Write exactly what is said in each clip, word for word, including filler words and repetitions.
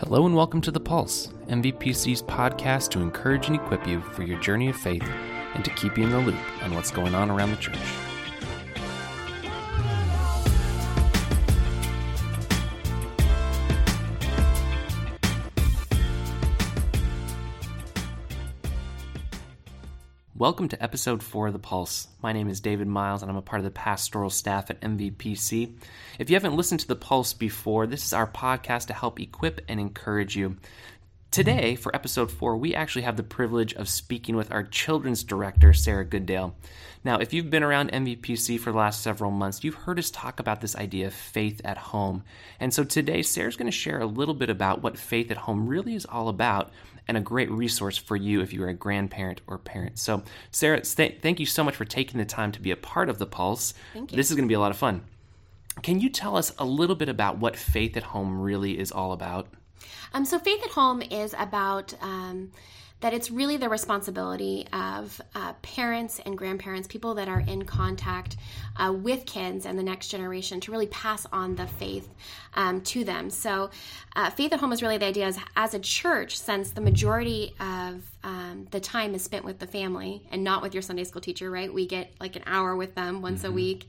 Hello and welcome to The Pulse, M V P C's podcast to encourage and equip you for your journey of faith and to keep you in the loop on what's going on around the church. Welcome to episode four of The Pulse. My name is David Miles, and I'm a part of the pastoral staff at M V P C. If you haven't listened to The Pulse before, this is our podcast to help equip and encourage you. Today, for episode four, we actually have the privilege of speaking with our children's director, Sarah Goodale. Now, if you've been around M V P C for the last several months, you've heard us talk about this idea of faith at home. And so today, Sarah's going to share a little bit about what faith at home really is all about, and a great resource for you if you're a grandparent or parent. So, Sarah, th- thank you so much for taking the time to be a part of The Pulse. Thank you. This is going to be a lot of fun. Can you tell us a little bit about what faith at home really is all about? Um, so faith at home is about um, that it's really the responsibility of uh, parents and grandparents, people that are in contact uh, with kids and the next generation, to really pass on the faith um, to them. So uh, faith at home is really the idea as, as a church, since the majority of um, the time is spent with the family and not with your Sunday school teacher, right? We get like an hour with them once mm-hmm. a week.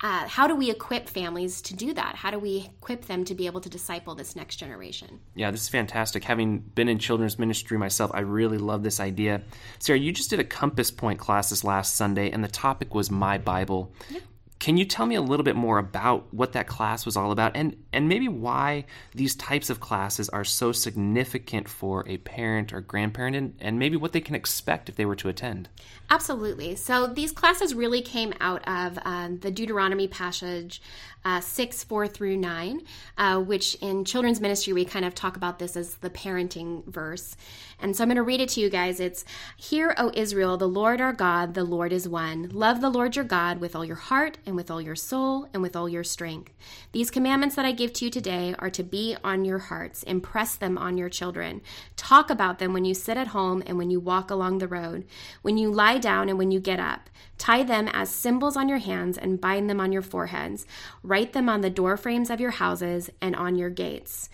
Uh, how do we equip families to do that? How do we equip them to be able to disciple this next generation? Yeah, this is fantastic. Having been in children's ministry myself, I really love this idea. Sarah, you just did a Compass Point class this last Sunday, and the topic was My Bible. Yeah. Can you tell me a little bit more about what that class was all about, and, and maybe why these types of classes are so significant for a parent or grandparent, and, and maybe what they can expect if they were to attend? Absolutely. So these classes really came out of um, the Deuteronomy passage uh, six, four through nine, uh, which in children's ministry we kind of talk about this as the parenting verse. And so I'm going to read it to you guys. It's, "Hear, O Israel, the Lord our God, the Lord is one. Love the Lord your God with all your heart and with all your soul and with all your strength. These commandments that I give to you today are to be on your hearts. Impress them on your children. Talk about them when you sit at home and when you walk along the road, when you lie down and when you get up. Tie them as symbols on your hands and bind them on your foreheads. Write them on the doorframes of your houses and on your gates."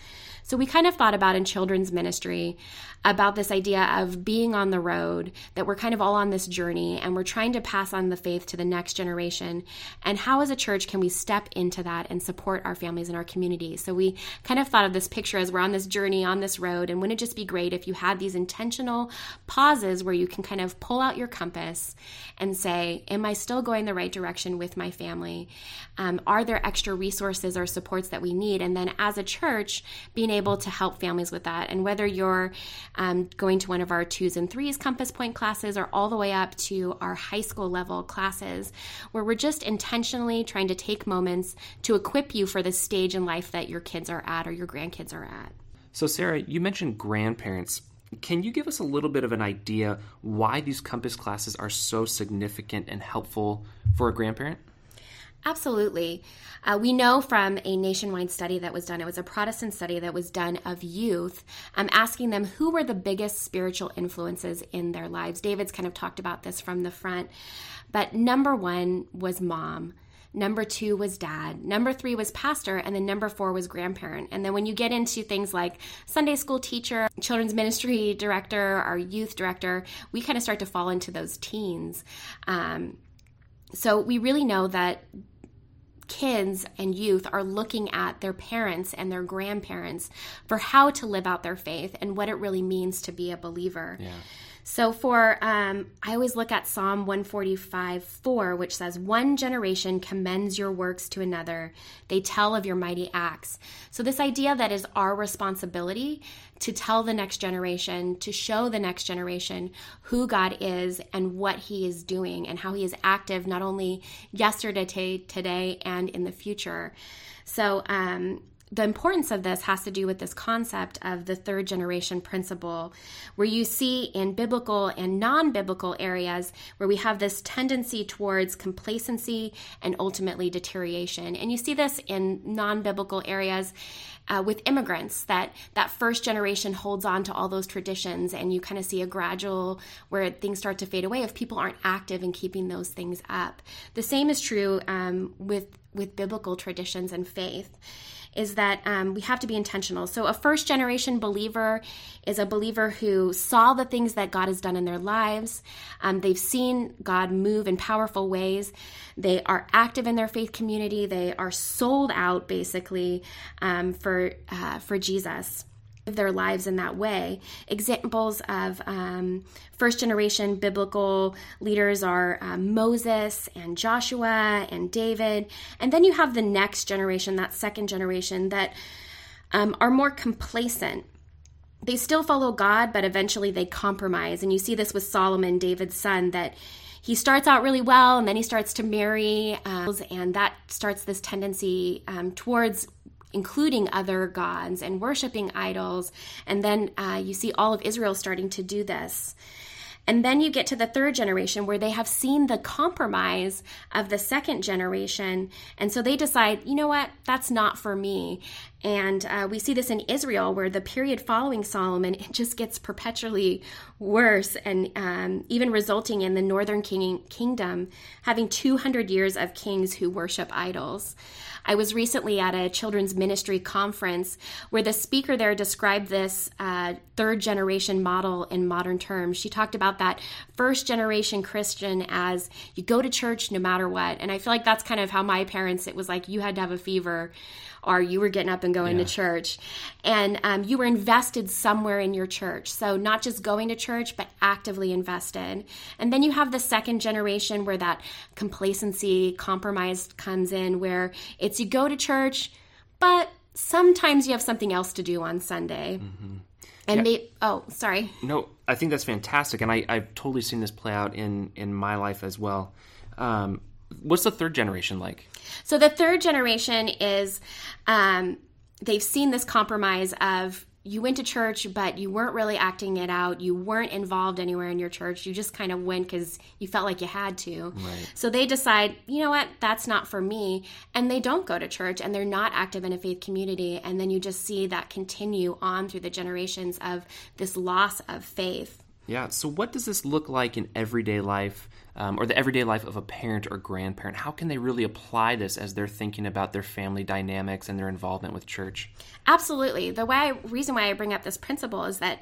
So we kind of thought about in children's ministry about this idea of being on the road, that we're kind of all on this journey and we're trying to pass on the faith to the next generation. And how as a church can we step into that and support our families and our community? So we kind of thought of this picture as we're on this journey, on this road, and wouldn't it just be great if you had these intentional pauses where you can kind of pull out your compass and say, am I still going the right direction with my family? Um, are there extra resources or supports that we need? And then as a church, being able to help families with that. And whether you're um, going to one of our twos and threes Compass Point classes or all the way up to our high school level classes, where we're just intentionally trying to take moments to equip you for the stage in life that your kids are at or your grandkids are at. So Sarah, you mentioned grandparents. Can you give us a little bit of an idea why these Compass classes are so significant and helpful for a grandparent? Absolutely. Uh, we know from a nationwide study that was done, it was a Protestant study that was done of youth, um, asking them who were the biggest spiritual influences in their lives. David's kind of talked about this from the front, but number one was mom. Number two was dad. Number three was pastor. And then number four was grandparent. And then when you get into things like Sunday school teacher, children's ministry director, our youth director, we kind of start to fall into those teens. Um, so we really know that kids and youth are looking at their parents and their grandparents for how to live out their faith and what it really means to be a believer. Yeah. So for, um, I always look at Psalm one forty-five, four, which says, "One generation commends your works to another. They tell of your mighty acts." So this idea that is our responsibility to tell the next generation, to show the next generation who God is and what he is doing and how he is active not only yesterday, t- today, and in the future. So um the importance of this has to do with this concept of the third generation principle, where you see in biblical and non-biblical areas where we have this tendency towards complacency and ultimately deterioration. And you see this in non-biblical areas uh, with immigrants, that that first generation holds on to all those traditions, and you kind of see a gradual where things start to fade away if people aren't active in keeping those things up. The same is true um, with, with biblical traditions and faith. is that um, we have to be intentional. So a first-generation believer is a believer who saw the things that God has done in their lives. Um, they've seen God move in powerful ways. They are active in their faith community. They are sold out, basically, um, for uh, for Jesus. Their lives in that way. Examples of um, first-generation biblical leaders are uh, Moses and Joshua and David. And then you have the next generation, that second generation, that um, are more complacent. They still follow God, but eventually they compromise. And you see this with Solomon, David's son, that he starts out really well, and then he starts to marry, um, and that starts this tendency um, towards including other gods and worshiping idols. And then uh, you see all of Israel starting to do this. And then you get to the third generation where they have seen the compromise of the second generation. And so they decide, you know what, that's not for me. And uh, we see this in Israel, where the period following Solomon, it just gets perpetually worse, and um, even resulting in the northern king- kingdom having two hundred years of kings who worship idols. I was recently at a children's ministry conference where the speaker there described this uh, third generation model in modern terms. She talked about that first generation Christian as you go to church no matter what. And I feel like that's kind of how my parents, it was like you had to have a fever or you were getting up and going yeah. to church. And um, you were invested somewhere in your church. So not just going to church, but actively invested. And then you have the second generation where that complacency, compromise comes in, where it's you go to church, but sometimes you have something else to do on Sunday. Mm-hmm. And yeah. maybe, oh, sorry. No, I think that's fantastic. And I, I've totally seen this play out in, in my life as well. Um, what's the third generation like? So the third generation is um, they've seen this compromise of you went to church, but you weren't really acting it out. You weren't involved anywhere in your church. You just kind of went because you felt like you had to. Right. So they decide, you know what, that's not for me. And they don't go to church, and they're not active in a faith community. And then you just see that continue on through the generations of this loss of faith. Yeah. So what does this look like in everyday life? Um, or the everyday life of a parent or grandparent? How can they really apply this as they're thinking about their family dynamics and their involvement with church? Absolutely. The way I, reason why I bring up this principle is that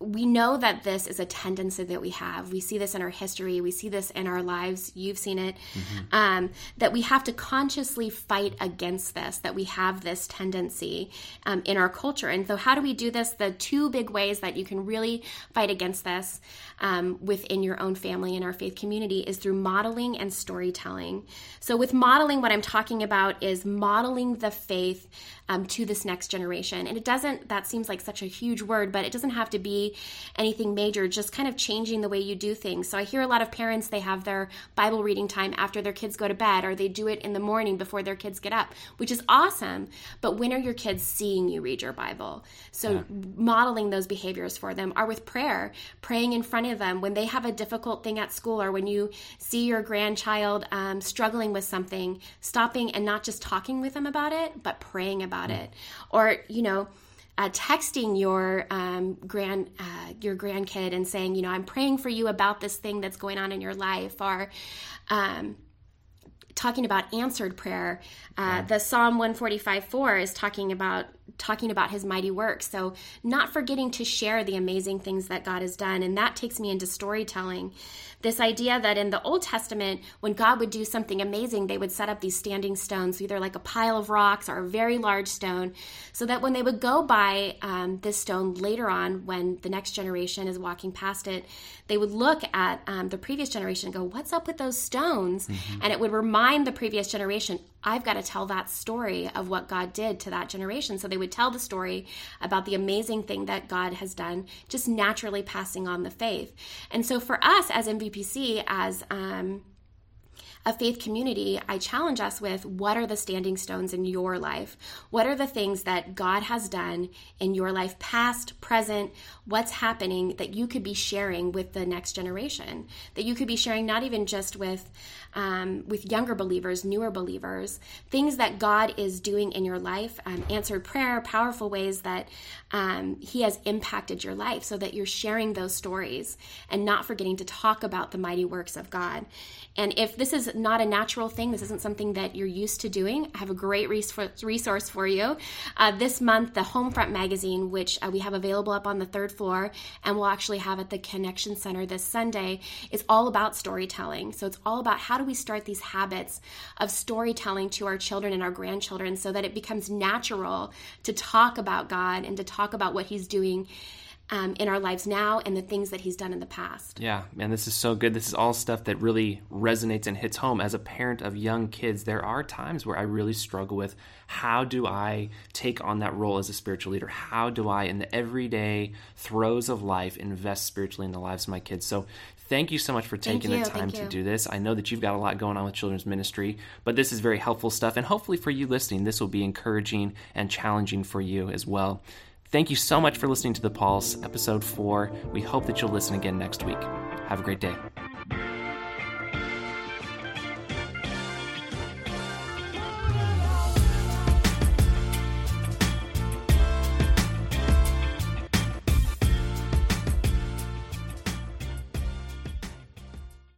we know that this is a tendency that we have. We see this in our history. We see this in our lives. You've seen it. Mm-hmm. Um, that we have to consciously fight against this, that we have this tendency um, in our culture. And so how do we do this? The two big ways that you can really fight against this um, within your own family and our faith community is through modeling and storytelling. So with modeling, what I'm talking about is modeling the faith um, to this next generation. And it doesn't, that seems like such a huge word, but it doesn't have to be anything major, just kind of changing the way you do things. So I hear a lot of parents, they have their Bible reading time after their kids go to bed, or they do it in the morning before their kids get up, which is awesome. But when are your kids seeing you read your Bible? So yeah. modeling those behaviors for them are with prayer, praying in front of them. When they have a difficult thing at school, or when you see your grandchild um, struggling with something, stopping and not just talking with them about it, but praying about mm-hmm. it. Or, you know, Uh, texting your um, grand uh, your grandkid and saying, you know, I'm praying for you about this thing that's going on in your life, or um, talking about answered prayer. Uh, yeah. The Psalm one forty-five four is talking about talking about his mighty works. So not forgetting to share the amazing things that God has done. And that takes me into storytelling. This idea that in the Old Testament, when God would do something amazing, they would set up these standing stones, either like a pile of rocks or a very large stone, so that when they would go by um, this stone later on, when the next generation is walking past it, they would look at um, the previous generation and go, what's up with those stones? Mm-hmm. And it would remind the previous generation, I've got to tell that story of what God did to that generation. So they would tell the story about the amazing thing that God has done, just naturally passing on the faith. And so for us as M V P C, as um, a faith community, I challenge us with, what are the standing stones in your life? What are the things that God has done in your life, past, present, what's happening that you could be sharing with the next generation, that you could be sharing not even just with um, with younger believers, newer believers, things that God is doing in your life, um, answered prayer, powerful ways that um, he has impacted your life, so that you're sharing those stories and not forgetting to talk about the mighty works of God. And if this is is not a natural thing. This isn't something that you're used to doing. I have a great resource for you. Uh, this month, the Homefront magazine, which uh, we have available up on the third floor and we'll actually have at the Connection Center this Sunday, is all about storytelling. So it's all about how do we start these habits of storytelling to our children and our grandchildren so that it becomes natural to talk about God and to talk about what he's doing Um, in our lives now and the things that he's done in the past. Yeah, man, this is so good. This is all stuff that really resonates and hits home. As a parent of young kids, there are times where I really struggle with how do I take on that role as a spiritual leader? How do I, in the everyday throes of life, invest spiritually in the lives of my kids? So thank you so much for taking you, the time to do this. I know that you've got a lot going on with children's ministry, but this is very helpful stuff. And hopefully for you listening, this will be encouraging and challenging for you as well. Thank you so much for listening to The Pulse, episode four. We hope that you'll listen again next week. Have a great day.